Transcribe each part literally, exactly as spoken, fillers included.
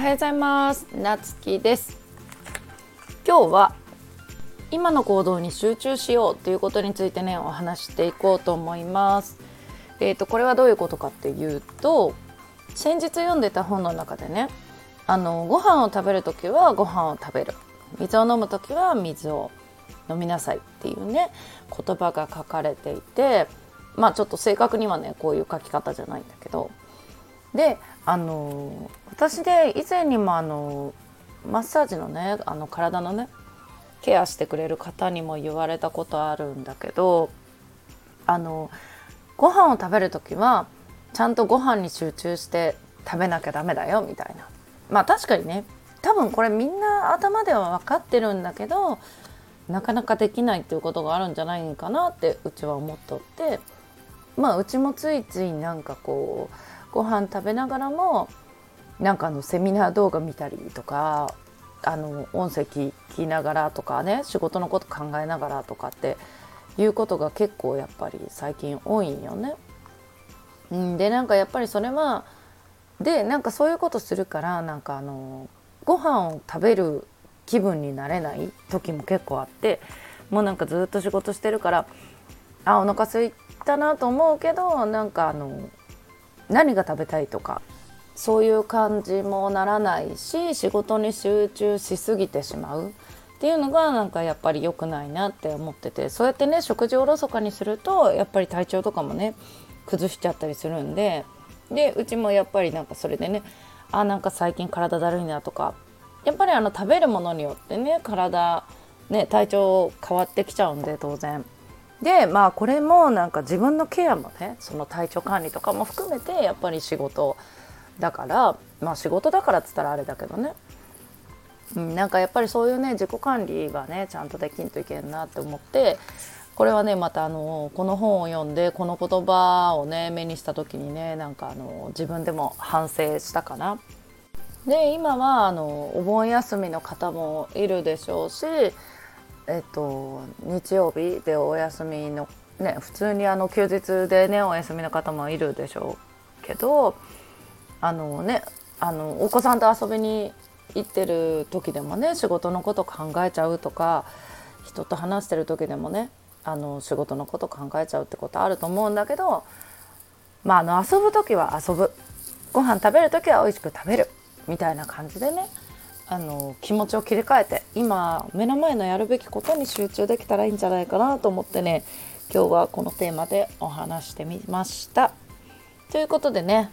はようございます。なつきです。今日は今の行動に集中しようということについてね、お話していこうと思います。えーと、これはどういうことかっていうと、先日読んでた本の中でね、あのご飯を食べるときはご飯を食べる、水を飲むときは水を飲みなさいっていうね、言葉が書かれていて、まあちょっと正確にはねこういう書き方じゃないんだけど、であの私で以前にもあのマッサージのねあの体のねケアしてくれる方にも言われたことあるんだけど、あのご飯を食べるときはちゃんとご飯に集中して食べなきゃダメだよみたいな、まあ確かにね多分これみんな頭では分かってるんだけどなかなかできないっていうことがあるんじゃないかなってうちは思っておって、まあうちもついついなんかこうご飯食べながらもなんかあのセミナー動画見たりとかあの音声聞きながらとかね、仕事のこと考えながらとかっていうことが結構やっぱり最近多いんよね。でなんかやっぱりそれはでなんかそういうことするからなんかあのご飯を食べる気分になれない時も結構あって、もうなんかずっと仕事してるからあお腹空いたなと思うけどなんかあの何が食べたいとかそういう感じもならないし、仕事に集中しすぎてしまうっていうのがなんかやっぱり良くないなって思ってて、そうやってね食事をおろそかにするとやっぱり体調とかもね崩しちゃったりするんで、でうちもやっぱりなんかそれでねあなんか最近体だるいなとか、やっぱりあの食べるものによってね体ね体調変わってきちゃうんで当然で、まあこれもなんか自分のケアもねその体調管理とかも含めてやっぱり仕事だからまあ仕事だからっつったらあれだけどね、うん、なんかやっぱりそういうね自己管理はねちゃんとできんといけんなって思って、これはねまたあのこの本を読んでこの言葉をね目にした時にねなんかあの自分でも反省したかな。で今はあのお盆休みの方もいるでしょうし、えっと、日曜日でお休みの、ね、普通にあの休日でねお休みの方もいるでしょうけど、あのねあのお子さんと遊びに行ってる時でもね仕事のこと考えちゃうとか、人と話してる時でもねあの仕事のこと考えちゃうってことあると思うんだけど、まあ、あの遊ぶ時は遊ぶ、ご飯食べる時は美味しく食べるみたいな感じでねあの気持ちを切り替えて今目の前のやるべきことに集中できたらいいんじゃないかなと思ってね今日はこのテーマでお話してみました。ということでね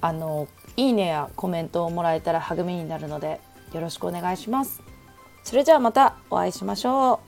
あのいいねやコメントをもらえたら励みになるのでよろしくお願いします。それじゃあまたお会いしましょう。